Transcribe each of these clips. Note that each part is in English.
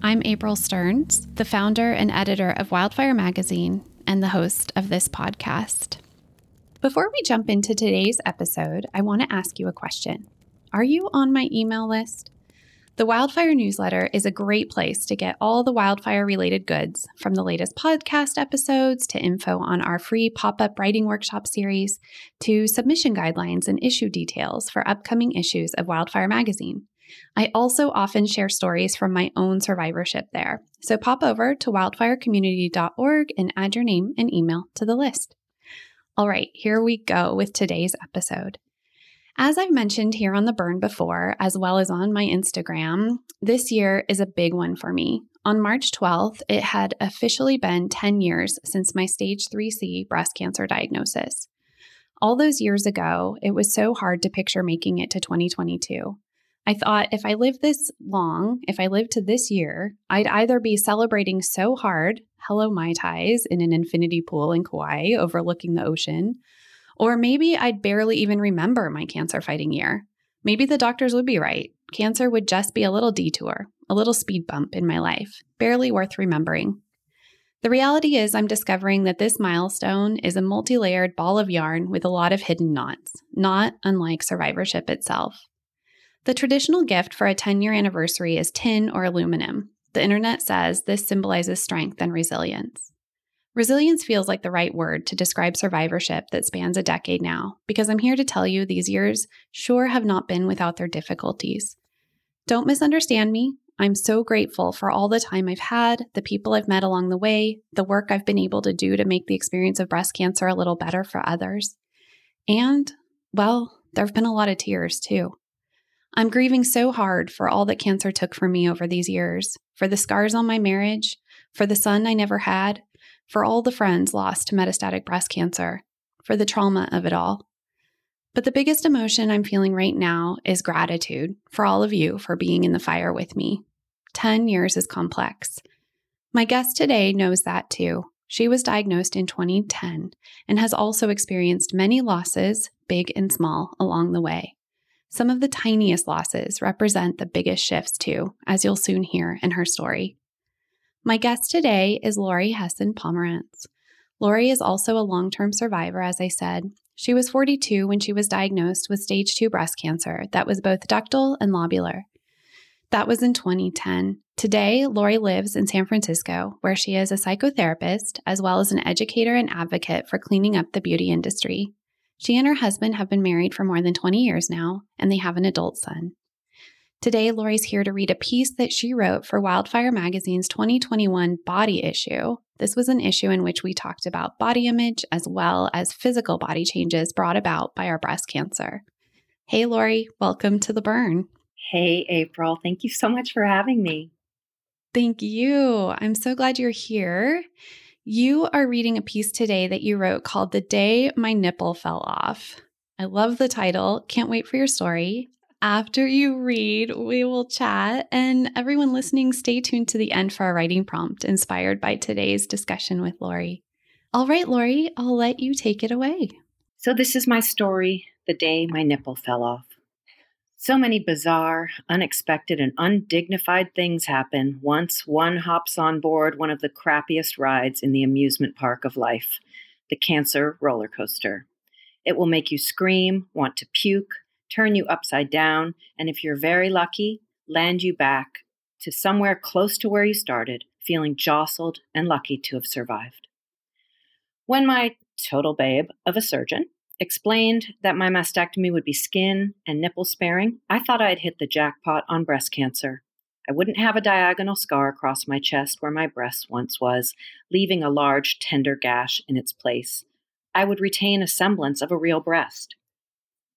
I'm April Stearns, the founder and editor of Wildfire Magazine and the host of this podcast. Before we jump into today's episode, I want to ask you a question. Are you on my email list? The Wildfire newsletter is a great place to get all the wildfire-related goods, from the latest podcast episodes to info on our free pop-up writing workshop series to submission guidelines and issue details for upcoming issues of Wildfire Magazine. I also often share stories from my own survivorship there, so pop over to wildfirecommunity.org and add your name and email to the list. All right, here we go with today's episode. As I've mentioned here on The Burn before, as well as on my Instagram, this year is a big one for me. On March 12th, it had officially been 10 years since my stage 3C breast cancer diagnosis. All those years ago, it was so hard to picture making it to 2022. I thought if I lived this long, if I lived to this year, I'd either be celebrating so hard, hello Mai Tais in an infinity pool in Kauai overlooking the ocean, or maybe I'd barely even remember my cancer-fighting year. Maybe the doctors would be right. Cancer would just be a little detour, a little speed bump in my life, barely worth remembering. The reality is I'm discovering that this milestone is a multi-layered ball of yarn with a lot of hidden knots, not unlike survivorship itself. The traditional gift for a 10-year anniversary is tin or aluminum. The internet says this symbolizes strength and resilience. Resilience feels like the right word to describe survivorship that spans a decade now, because I'm here to tell you these years sure have not been without their difficulties. Don't misunderstand me. I'm so grateful for all the time I've had, the people I've met along the way, the work I've been able to do to make the experience of breast cancer a little better for others. And, well, there have been a lot of tears, too. I'm grieving so hard for all that cancer took from me over these years, for the scars on my marriage, for the son I never had, for all the friends lost to metastatic breast cancer, for the trauma of it all. But the biggest emotion I'm feeling right now is gratitude for all of you for being in the fire with me. 10 years is complex. My guest today knows that too. She was diagnosed in 2010 and has also experienced many losses, big and small, along the way. Some of the tiniest losses represent the biggest shifts too, as you'll soon hear in her story. My guest today is Laurie Hessen Pomeranz. Laurie is also a long-term survivor, as I said. She was 42 when she was diagnosed with stage 2 breast cancer that was both ductal and lobular. That was in 2010. Today, Laurie lives in San Francisco, where she is a psychotherapist as well as an educator and advocate for cleaning up the beauty industry. She and her husband have been married for more than 20 years now, and they have an adult son. Today, Laurie's here to read a piece that she wrote for Wildfire Magazine's 2021 Body Issue. This was an issue in which we talked about body image as well as physical body changes brought about by our breast cancer. Hey, Laurie, welcome to The Burn. Hey, April. Thank you so much for having me. Thank you. I'm so glad you're here. You are reading a piece today that you wrote called The Day My Nipple Fell Off. I love the title. Can't wait for your story. After you read, we will chat, and everyone listening, stay tuned to the end for our writing prompt inspired by today's discussion with Laurie. All right, Laurie, I'll let you take it away. So this is my story, The Day My Nipple Fell Off. So many bizarre, unexpected, and undignified things happen once one hops on board one of the crappiest rides in the amusement park of life, the cancer roller coaster. It will make you scream, want to puke, turn you upside down, and if you're very lucky, land you back to somewhere close to where you started, feeling jostled and lucky to have survived. When my total babe of a surgeon explained that my mastectomy would be skin and nipple sparing, I thought I'd hit the jackpot on breast cancer. I wouldn't have a diagonal scar across my chest where my breast once was, leaving a large, tender gash in its place. I would retain a semblance of a real breast.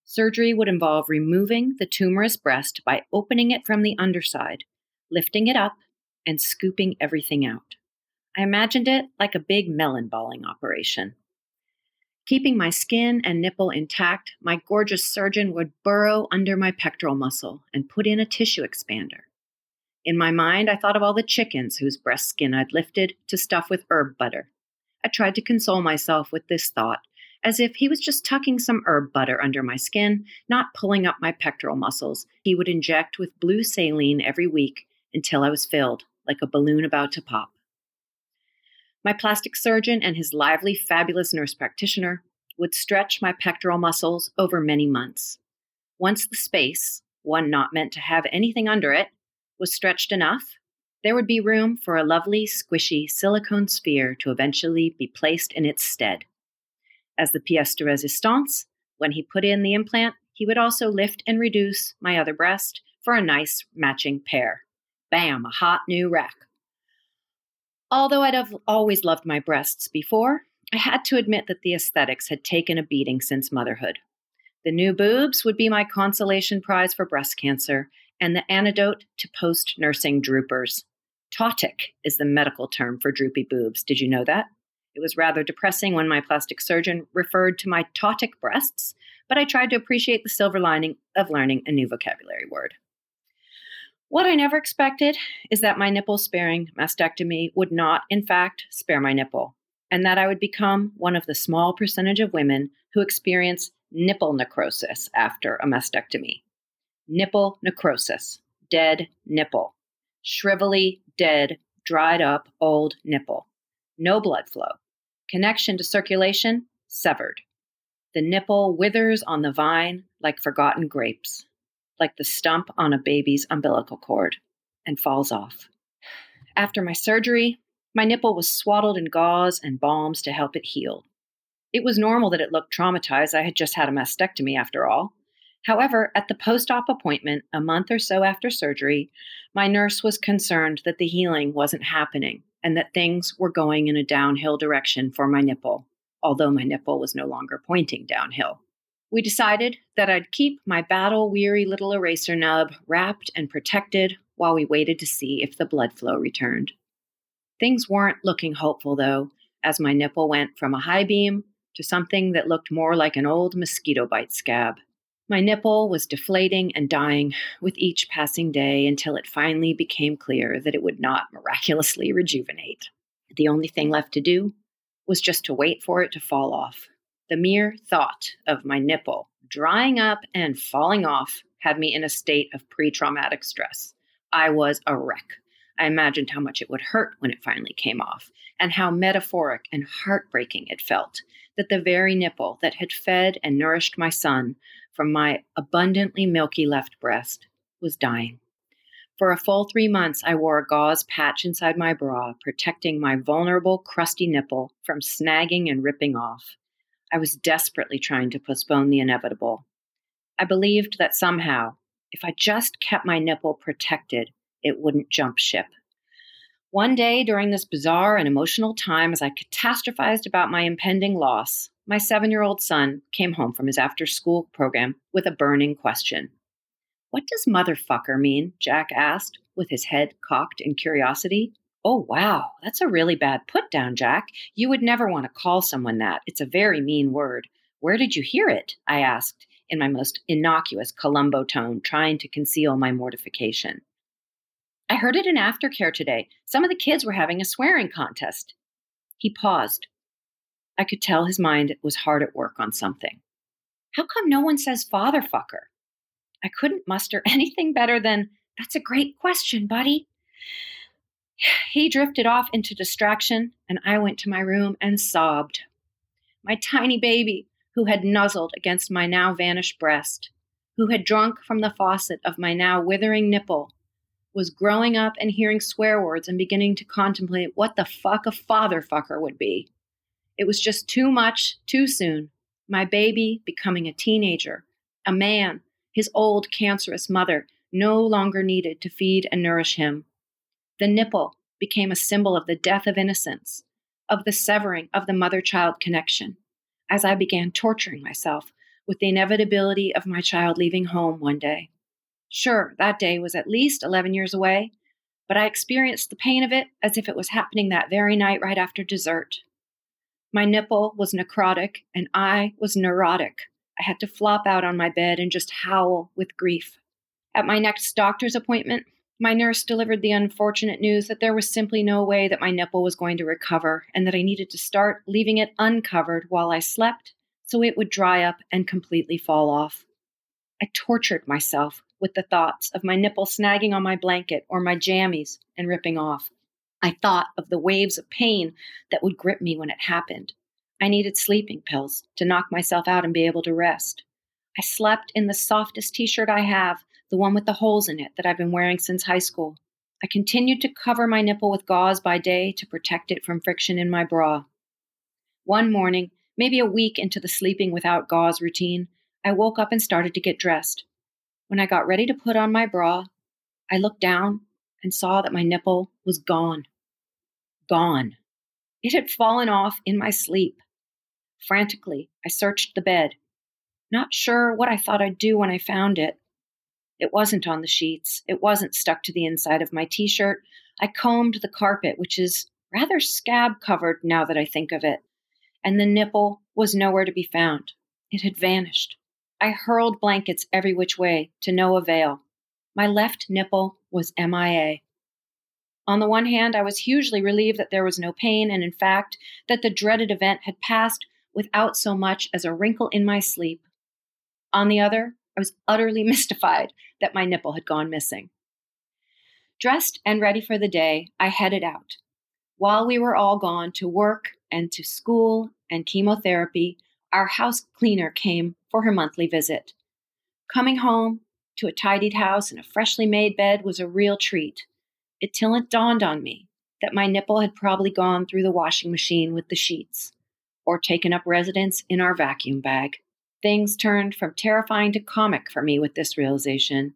Surgery would involve removing the tumorous breast by opening it from the underside, lifting it up, and scooping everything out. I imagined it like a big melon balling operation. Keeping my skin and nipple intact, my gorgeous surgeon would burrow under my pectoral muscle and put in a tissue expander. In my mind, I thought of all the chickens whose breast skin I'd lifted to stuff with herb butter. I tried to console myself with this thought, as if he was just tucking some herb butter under my skin, not pulling up my pectoral muscles. He would inject with blue saline every week until I was filled, like a balloon about to pop. My plastic surgeon and his lively, fabulous nurse practitioner would stretch my pectoral muscles over many months. Once the space, one not meant to have anything under it, was stretched enough, there would be room for a lovely, squishy silicone sphere to eventually be placed in its stead. As the pièce de résistance, when he put in the implant, he would also lift and reduce my other breast for a nice matching pair. Bam, a hot new rack. Although I'd have always loved my breasts before, I had to admit that the aesthetics had taken a beating since motherhood. The new boobs would be my consolation prize for breast cancer and the antidote to post-nursing droopers. Tautic is the medical term for droopy boobs. Did you know that? It was rather depressing when my plastic surgeon referred to my tautic breasts, but I tried to appreciate the silver lining of learning a new vocabulary word. What I never expected is that my nipple-sparing mastectomy would not, in fact, spare my nipple, and that I would become one of the small percentage of women who experience nipple necrosis after a mastectomy. Nipple necrosis, dead nipple, shrivelly, dead, dried up, old nipple, no blood flow, connection to circulation severed. The nipple withers on the vine like forgotten grapes, like the stump on a baby's umbilical cord, and falls off. After my surgery, my nipple was swaddled in gauze and balms to help it heal. It was normal that it looked traumatized. I had just had a mastectomy after all. However, at the post-op appointment, a month or so after surgery, my nurse was concerned that the healing wasn't happening and that things were going in a downhill direction for my nipple, although my nipple was no longer pointing downhill. We decided that I'd keep my battle-weary little eraser nub wrapped and protected while we waited to see if the blood flow returned. Things weren't looking hopeful, though, as my nipple went from a high beam to something that looked more like an old mosquito bite scab. My nipple was deflating and dying with each passing day until it finally became clear that it would not miraculously rejuvenate. The only thing left to do was just to wait for it to fall off. The mere thought of my nipple drying up and falling off had me in a state of pre-traumatic stress. I was a wreck. I imagined how much it would hurt when it finally came off, and how metaphoric and heartbreaking it felt that the very nipple that had fed and nourished my son from my abundantly milky left breast was dying. For a full 3 months, I wore a gauze patch inside my bra, protecting my vulnerable, crusty nipple from snagging and ripping off. I was desperately trying to postpone the inevitable. I believed that somehow, if I just kept my nipple protected, it wouldn't jump ship. One day during this bizarre and emotional time, as I catastrophized about my impending loss, my 7-year-old son came home from his after-school program with a burning question. "What does motherfucker mean?" Jack asked, with his head cocked in curiosity. "Oh, wow, that's a really bad put-down, Jack. You would never want to call someone that. It's a very mean word. Where did you hear it?" I asked in my most innocuous Columbo tone, trying to conceal my mortification. "I heard it in aftercare today. Some of the kids were having a swearing contest." He paused. I could tell his mind was hard at work on something. "How come no one says fatherfucker?" I couldn't muster anything better than, "That's a great question, buddy." He drifted off into distraction, and I went to my room and sobbed. My tiny baby, who had nuzzled against my now vanished breast, who had drunk from the faucet of my now withering nipple, was growing up and hearing swear words and beginning to contemplate what the fuck a fatherfucker would be. It was just too much, too soon. My baby becoming a teenager, a man, his old cancerous mother, no longer needed to feed and nourish him. The nipple became a symbol of the death of innocence, of the severing of the mother-child connection, as I began torturing myself with the inevitability of my child leaving home one day. Sure, that day was at least 11 years away, but I experienced the pain of it as if it was happening that very night right after dessert. My nipple was necrotic and I was neurotic. I had to flop out on my bed and just howl with grief. At my next doctor's appointment, my nurse delivered the unfortunate news that there was simply no way that my nipple was going to recover and that I needed to start leaving it uncovered while I slept so it would dry up and completely fall off. I tortured myself with the thoughts of my nipple snagging on my blanket or my jammies and ripping off. I thought of the waves of pain that would grip me when it happened. I needed sleeping pills to knock myself out and be able to rest. I slept in the softest t-shirt I have, the one with the holes in it that I've been wearing since high school. I continued to cover my nipple with gauze by day to protect it from friction in my bra. One morning, maybe a week into the sleeping without gauze routine, I woke up and started to get dressed. When I got ready to put on my bra, I looked down and saw that my nipple was gone. Gone. It had fallen off in my sleep. Frantically, I searched the bed, not sure what I thought I'd do when I found it. It wasn't on the sheets. It wasn't stuck to the inside of my t-shirt. I combed the carpet, which is rather scab-covered now that I think of it, and the nipple was nowhere to be found. It had vanished. I hurled blankets every which way, to no avail. My left nipple was MIA. On the one hand, I was hugely relieved that there was no pain, and in fact, that the dreaded event had passed without so much as a wrinkle in my sleep. On the other, I was utterly mystified that my nipple had gone missing. Dressed and ready for the day, I headed out. While we were all gone to work and to school and chemotherapy, our house cleaner came for her monthly visit. Coming home to a tidied house and a freshly made bed was a real treat, until it dawned on me that my nipple had probably gone through the washing machine with the sheets or taken up residence in our vacuum bag. Things turned from terrifying to comic for me with this realization.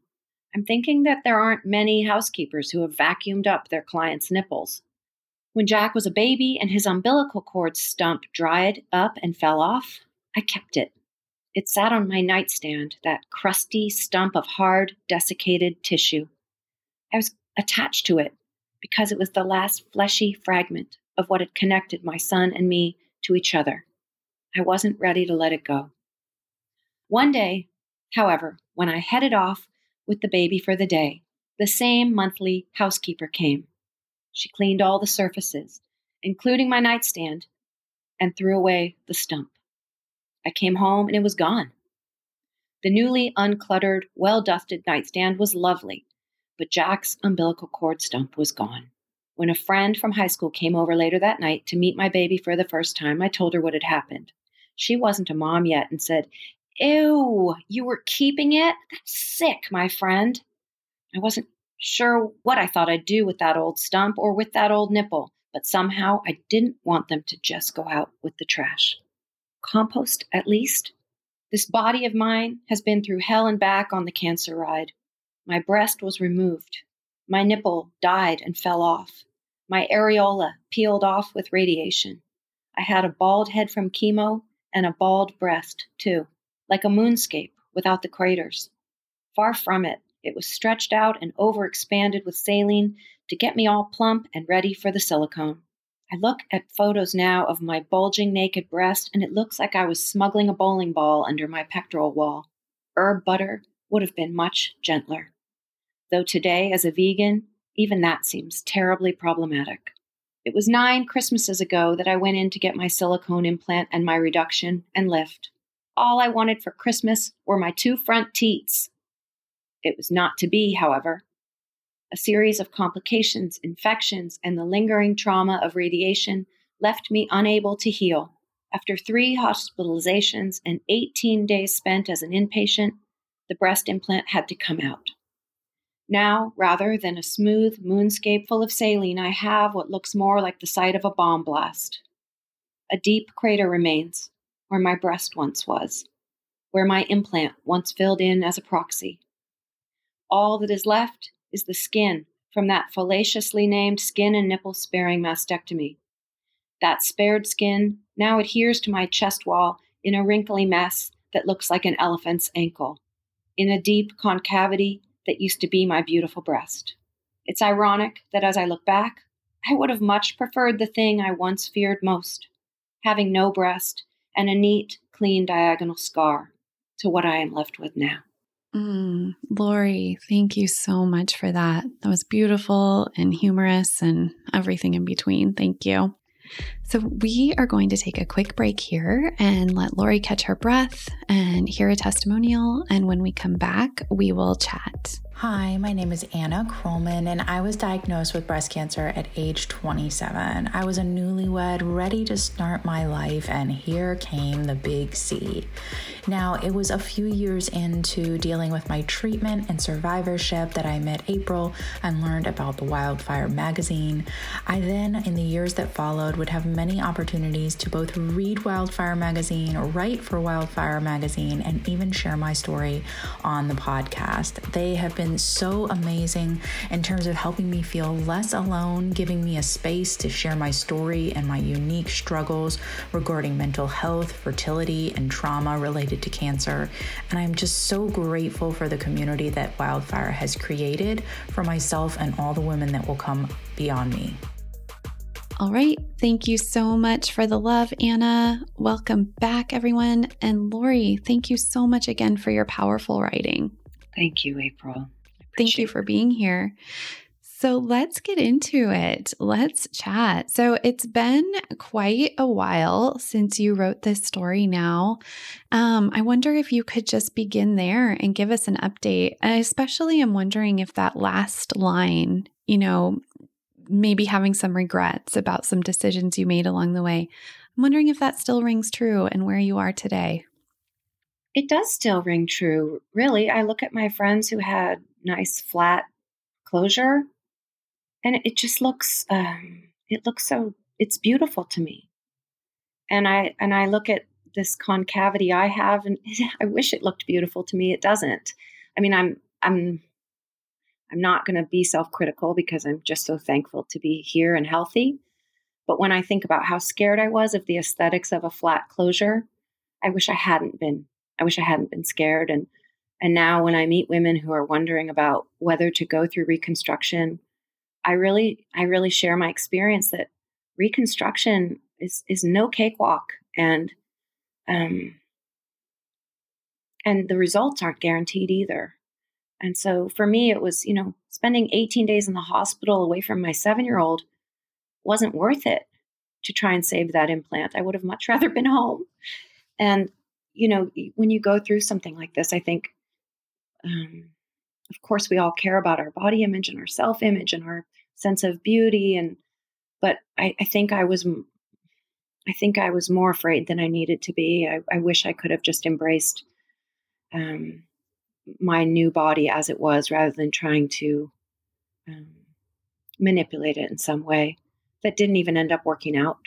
I'm thinking that there aren't many housekeepers who have vacuumed up their clients' nipples. When Jack was a baby and his umbilical cord stump dried up and fell off, I kept it. It sat on my nightstand, that crusty stump of hard, desiccated tissue. I was attached to it because it was the last fleshy fragment of what had connected my son and me to each other. I wasn't ready to let it go. One day, however, when I headed off with the baby for the day, the same monthly housekeeper came. She cleaned all the surfaces, including my nightstand, and threw away the stump. I came home and it was gone. The newly uncluttered, well-dusted nightstand was lovely, but Jack's umbilical cord stump was gone. When a friend from high school came over later that night to meet my baby for the first time, I told her what had happened. She wasn't a mom yet and said, "Ew, you were keeping it? That's sick, my friend." I wasn't sure what I thought I'd do with that old stump or with that old nipple, but somehow I didn't want them to just go out with the trash. Compost, at least. This body of mine has been through hell and back on the cancer ride. My breast was removed. My nipple died and fell off. My areola peeled off with radiation. I had a bald head from chemo and a bald breast, too. Like a moonscape without the craters. Far from it, it was stretched out and overexpanded with saline to get me all plump and ready for the silicone. I look at photos now of my bulging naked breast, and it looks like I was smuggling a bowling ball under my pectoral wall. Herb butter would have been much gentler. Though today, as a vegan, even that seems terribly problematic. It was 9 Christmases ago that I went in to get my silicone implant and my reduction and lift. All I wanted for Christmas were my 2 front teats. It was not to be, however. A series of complications, infections, and the lingering trauma of radiation left me unable to heal. After 3 hospitalizations and 18 days spent as an inpatient, the breast implant had to come out. Now, rather than a smooth moonscape full of saline, I have what looks more like the site of a bomb blast. A deep crater remains, where my breast once was, where my implant once filled in as a proxy. All that is left is the skin from that fallaciously named skin and nipple-sparing mastectomy. That spared skin now adheres to my chest wall in a wrinkly mess that looks like an elephant's ankle, in a deep concavity that used to be my beautiful breast. It's ironic that as I look back, I would have much preferred the thing I once feared most, having no breast and a neat, clean diagonal scar, to what I am left with now. Laurie, thank you so much for that. That was beautiful and humorous and everything in between. Thank you. So we are going to take a quick break here and let Laurie catch her breath and hear a testimonial. And when we come back, we will chat. Hi, my name is Anna Krollman, and I was diagnosed with breast cancer at age 27. I was a newlywed, ready to start my life, and here came the big C. Now, it was a few years into dealing with my treatment and survivorship that I met April and learned about the Wildfire magazine. I then, in the years that followed, would have many opportunities to both read Wildfire magazine, write for Wildfire magazine, and even share my story on the podcast. They have been so amazing in terms of helping me feel less alone, giving me a space to share my story and my unique struggles regarding mental health, fertility, and trauma related to cancer. And I'm just so grateful for the community that Wildfire has created for myself and all the women that will come beyond me. All right. Thank you so much for the love, Anna. Welcome back, everyone. And Laurie, thank you so much again for your powerful writing. Thank you, April. Thank you for being here. So let's get into it. Let's chat. So it's been quite a while since you wrote this story now. I wonder if you could just begin there and give us an update. And especially I'm wondering if that last line, you know, maybe having some regrets about some decisions you made along the way. I'm wondering if that still rings true and where you are today. It does still ring true. Really, I look at my friends who had nice flat closure and it just looks, it's beautiful to me. And I look at this concavity I have and I wish it looked beautiful to me. It doesn't. I mean, I'm not going to be self-critical because I'm just so thankful to be here and healthy. But when I think about how scared I was of the aesthetics of a flat closure, I wish I hadn't been. I wish I hadn't been scared. And now when I meet women who are wondering about whether to go through reconstruction, I really share my experience that reconstruction is no cakewalk and the results aren't guaranteed either. And so for me, it was, you know, spending 18 days in the hospital away from my 7-year-old wasn't worth it to try and save that implant. I would have much rather been home. And, you know, when you go through something like this, I think, of course, we all care about our body image and our self-image and our sense of beauty. But I think I was more afraid than I needed to be. I wish I could have just embraced my new body as it was, rather than trying to manipulate it in some way that didn't even end up working out.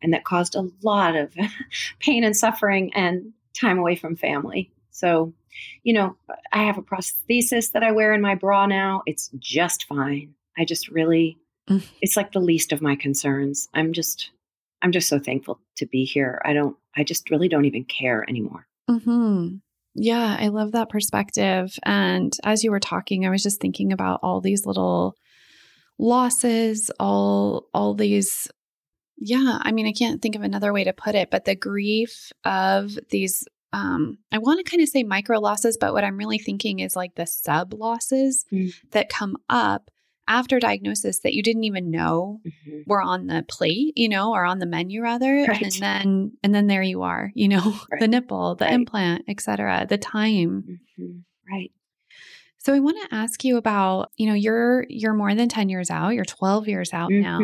And that caused a lot of pain and suffering and time away from family. So, you know, I have a prosthesis that I wear in my bra now. It's just fine. I just really, it's like the least of my concerns. I'm just so thankful to be here. I just really don't even care anymore. Mm-hmm. Yeah, I love that perspective. And as you were talking, I was just thinking about all these little losses, all these. Yeah. I mean, I can't think of another way to put it, but the grief of these, I want to kind of say micro losses, but what I'm really thinking is like the sub losses that come up after diagnosis that you didn't even know were on the plate, you know, or on the menu rather. Right. And then there you are, you know, right. The nipple, the right. implant, et cetera, the time. Mm-hmm. Right. So I want to ask you about, you know, you're more than 10 years out, you're 12 years out now.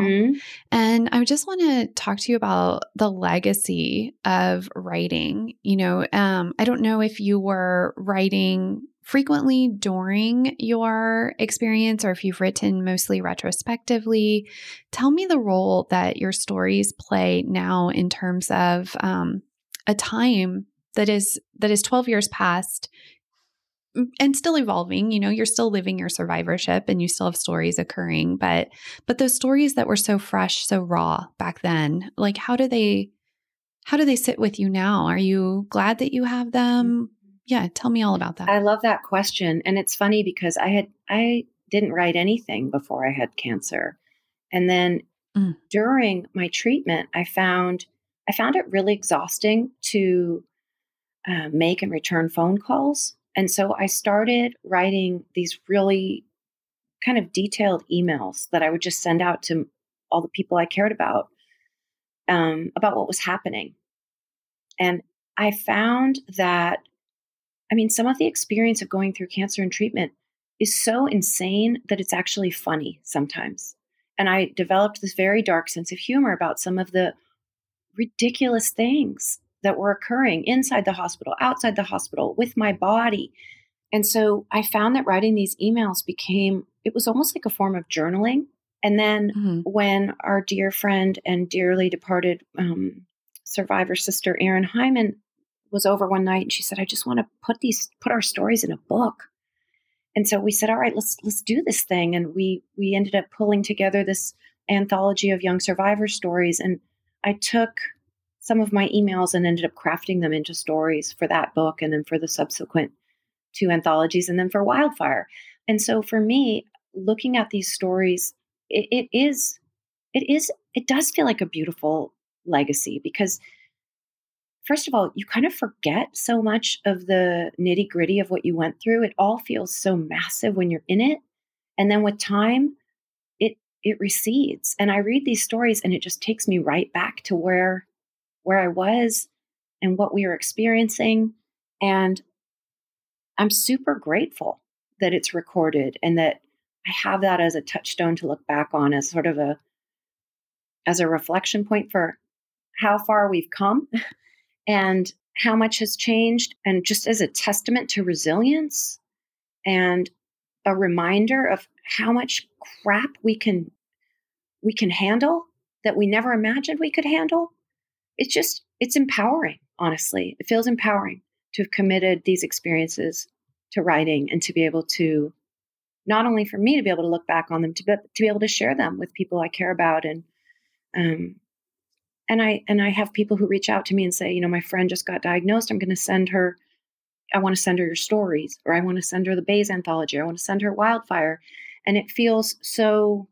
And I just want to talk to you about the legacy of writing. You know, I don't know if you were writing frequently during your experience, or if you've written mostly retrospectively, tell me the role that your stories play now in terms of a time that is 12 years past and still evolving. You know, you're still living your survivorship and you still have stories occurring, but those stories that were so fresh, so raw back then, like how do they sit with you now? Are you glad that you have them? Yeah. Tell me all about that. I love that question. And it's funny because I didn't write anything before I had cancer. And then during my treatment, I found it really exhausting to make and return phone calls. And so I started writing these really kind of detailed emails that I would just send out to all the people I cared about what was happening. And I found that, I mean, some of the experience of going through cancer and treatment is so insane that it's actually funny sometimes. And I developed this very dark sense of humor about some of the ridiculous things that were occurring inside the hospital, outside the hospital, with my body. And so I found that writing these emails it was almost like a form of journaling. And then when our dear friend and dearly departed survivor sister, Erin Hyman, was over one night, and she said, I just want to put our stories in a book. And so we said, all right, let's do this thing. And we ended up pulling together this anthology of young survivor stories. And I took some of my emails and ended up crafting them into stories for that book, and then for the subsequent two anthologies, and then for Wildfire. And so for me, looking at these stories, it does feel like a beautiful legacy, because first of all, you kind of forget so much of the nitty gritty of what you went through. It all feels so massive when you're in it. And then with time, it recedes. And I read these stories and it just takes me right back to where I was and what we were experiencing. And I'm super grateful that it's recorded and that I have that as a touchstone to look back on, as sort of as a reflection point for how far we've come and how much has changed, and just as a testament to resilience and a reminder of how much crap we can handle that we never imagined we could handle. It's empowering, honestly. It feels empowering to have committed these experiences to writing, and to be able to, not only for me to be able to look back on them, to be able to share them with people I care about. And I have people who reach out to me and say, you know, my friend just got diagnosed. I want to send her your stories, or I want to send her the Bay's anthology. I want to send her Wildfire. And it feels so,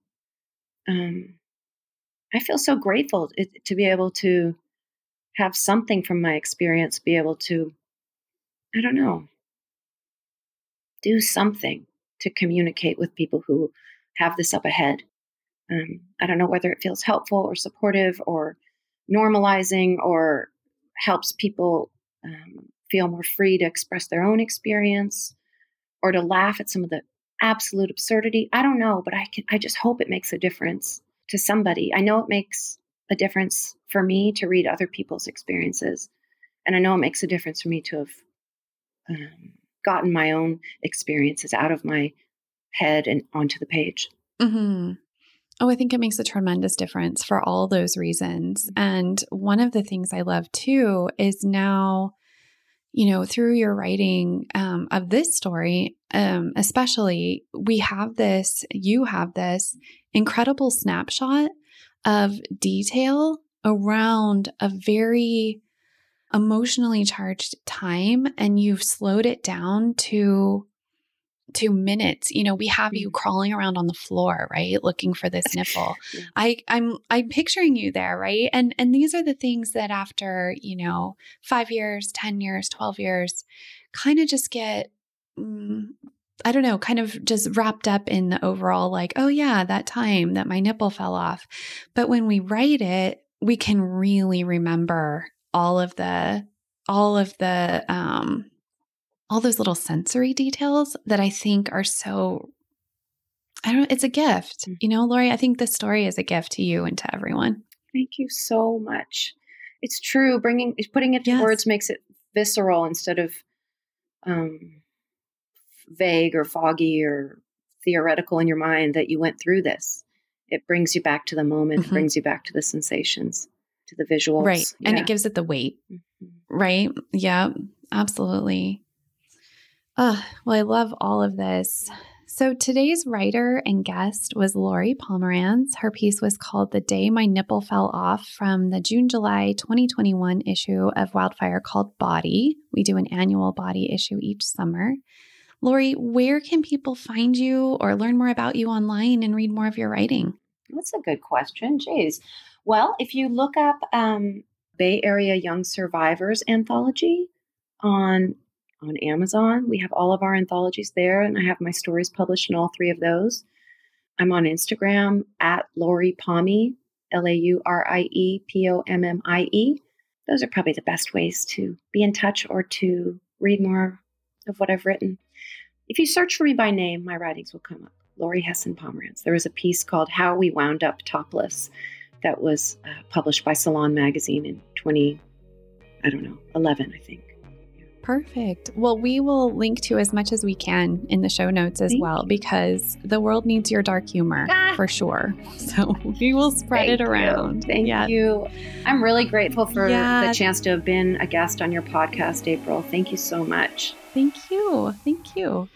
I feel so grateful to be able to have something from my experience, be able to, I don't know, do something to communicate with people who have this up ahead. I don't know whether it feels helpful or supportive or normalizing or helps people feel more free to express their own experience or to laugh at some of the absolute absurdity. I don't know, but I just hope it makes a difference to somebody. I know it makes a difference for me to read other people's experiences. And I know it makes a difference for me to have gotten my own experiences out of my head and onto the page. Mm-hmm. Oh, I think it makes a tremendous difference for all those reasons. And one of the things I love too is now, you know, through your writing of this story, especially, you have this incredible snapshot of detail around a very emotionally charged time, and you've slowed it down to 2 minutes. You know, we have you crawling around on the floor, right? Looking for this nipple. Yeah. I'm picturing you there, right? And these are the things that after, you know, 5 years, 10 years, 12 years, kind of just get, I don't know, kind of just wrapped up in the overall, like, oh yeah, that time that my nipple fell off. But when we write it, we can really remember all those little sensory details that I think are so, I don't know, it's a gift. You know, Laurie, I think this story is a gift to you and to everyone. Thank you so much. It's true. Putting it to words makes it visceral instead of vague or foggy or theoretical in your mind that you went through this. It brings you back to the moment, mm-hmm. brings you back to the sensations, to the visuals. Right. Yeah. And it gives it the weight. Mm-hmm. Right. Yeah, absolutely. Well, I love all of this. So today's writer and guest was Laurie Pomeranz. Her piece was called The Day My Nipple Fell Off from the June-July 2021 issue of Wildfire called Body. We do an annual Body issue each summer. Laurie, where can people find you or learn more about you online and read more of your writing? That's a good question. Jeez. Well, if you look up Bay Area Young Survivors Anthology on Amazon. We have all of our anthologies there, and I have my stories published in all three of those. I'm on Instagram at Laurie Pomme, LauriePommie. Those are probably the best ways to be in touch or to read more of what I've written. If you search for me by name, my writings will come up. Laurie Hessen Pomeranz. There was a piece called How We Wound Up Topless that was published by Salon magazine in 11, I think. Perfect. Well, we will link to as much as we can in the show notes as well, because the world needs your dark humor for sure. So we will spread it around. Thank you. I'm really grateful for the chance to have been a guest on your podcast, April. Thank you so much. Thank you. Thank you.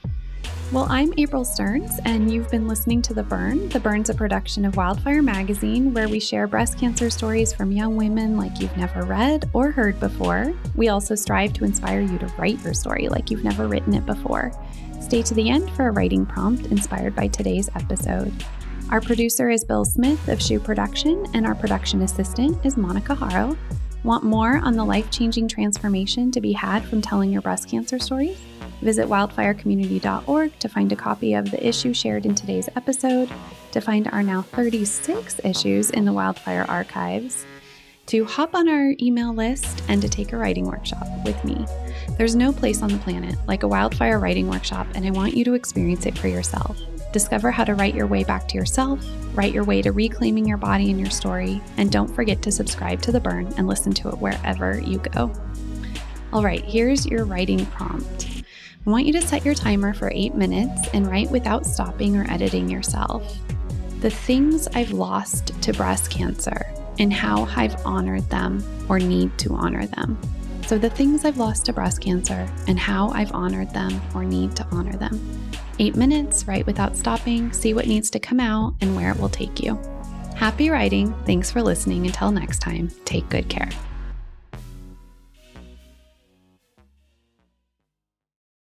Well, I'm April Stearns, and you've been listening to The Burn. The Burn's a production of Wildfire Magazine, where we share breast cancer stories from young women like you've never read or heard before. We also strive to inspire you to write your story like you've never written it before. Stay to the end for a writing prompt inspired by today's episode. Our producer is Bill Smith of Shoe Production, and our production assistant is Monica Haro. Want more on the life-changing transformation to be had from telling your breast cancer stories? Visit wildfirecommunity.org to find a copy of the issue shared in today's episode, to find our now 36 issues in the Wildfire archives, to hop on our email list, and to take a writing workshop with me. There's no place on the planet like a Wildfire writing workshop, and I want you to experience it for yourself. Discover how to write your way back to yourself, write your way to reclaiming your body and your story, and don't forget to subscribe to The Burn and listen to it wherever you go. All right, here's your writing prompt. I want you to set your timer for 8 minutes and write without stopping or editing yourself. The things I've lost to breast cancer and how I've honored them or need to honor them. So the things I've lost to breast cancer and how I've honored them or need to honor them. 8 minutes, write without stopping, see what needs to come out and where it will take you. Happy writing. Thanks for listening. Until next time, take good care.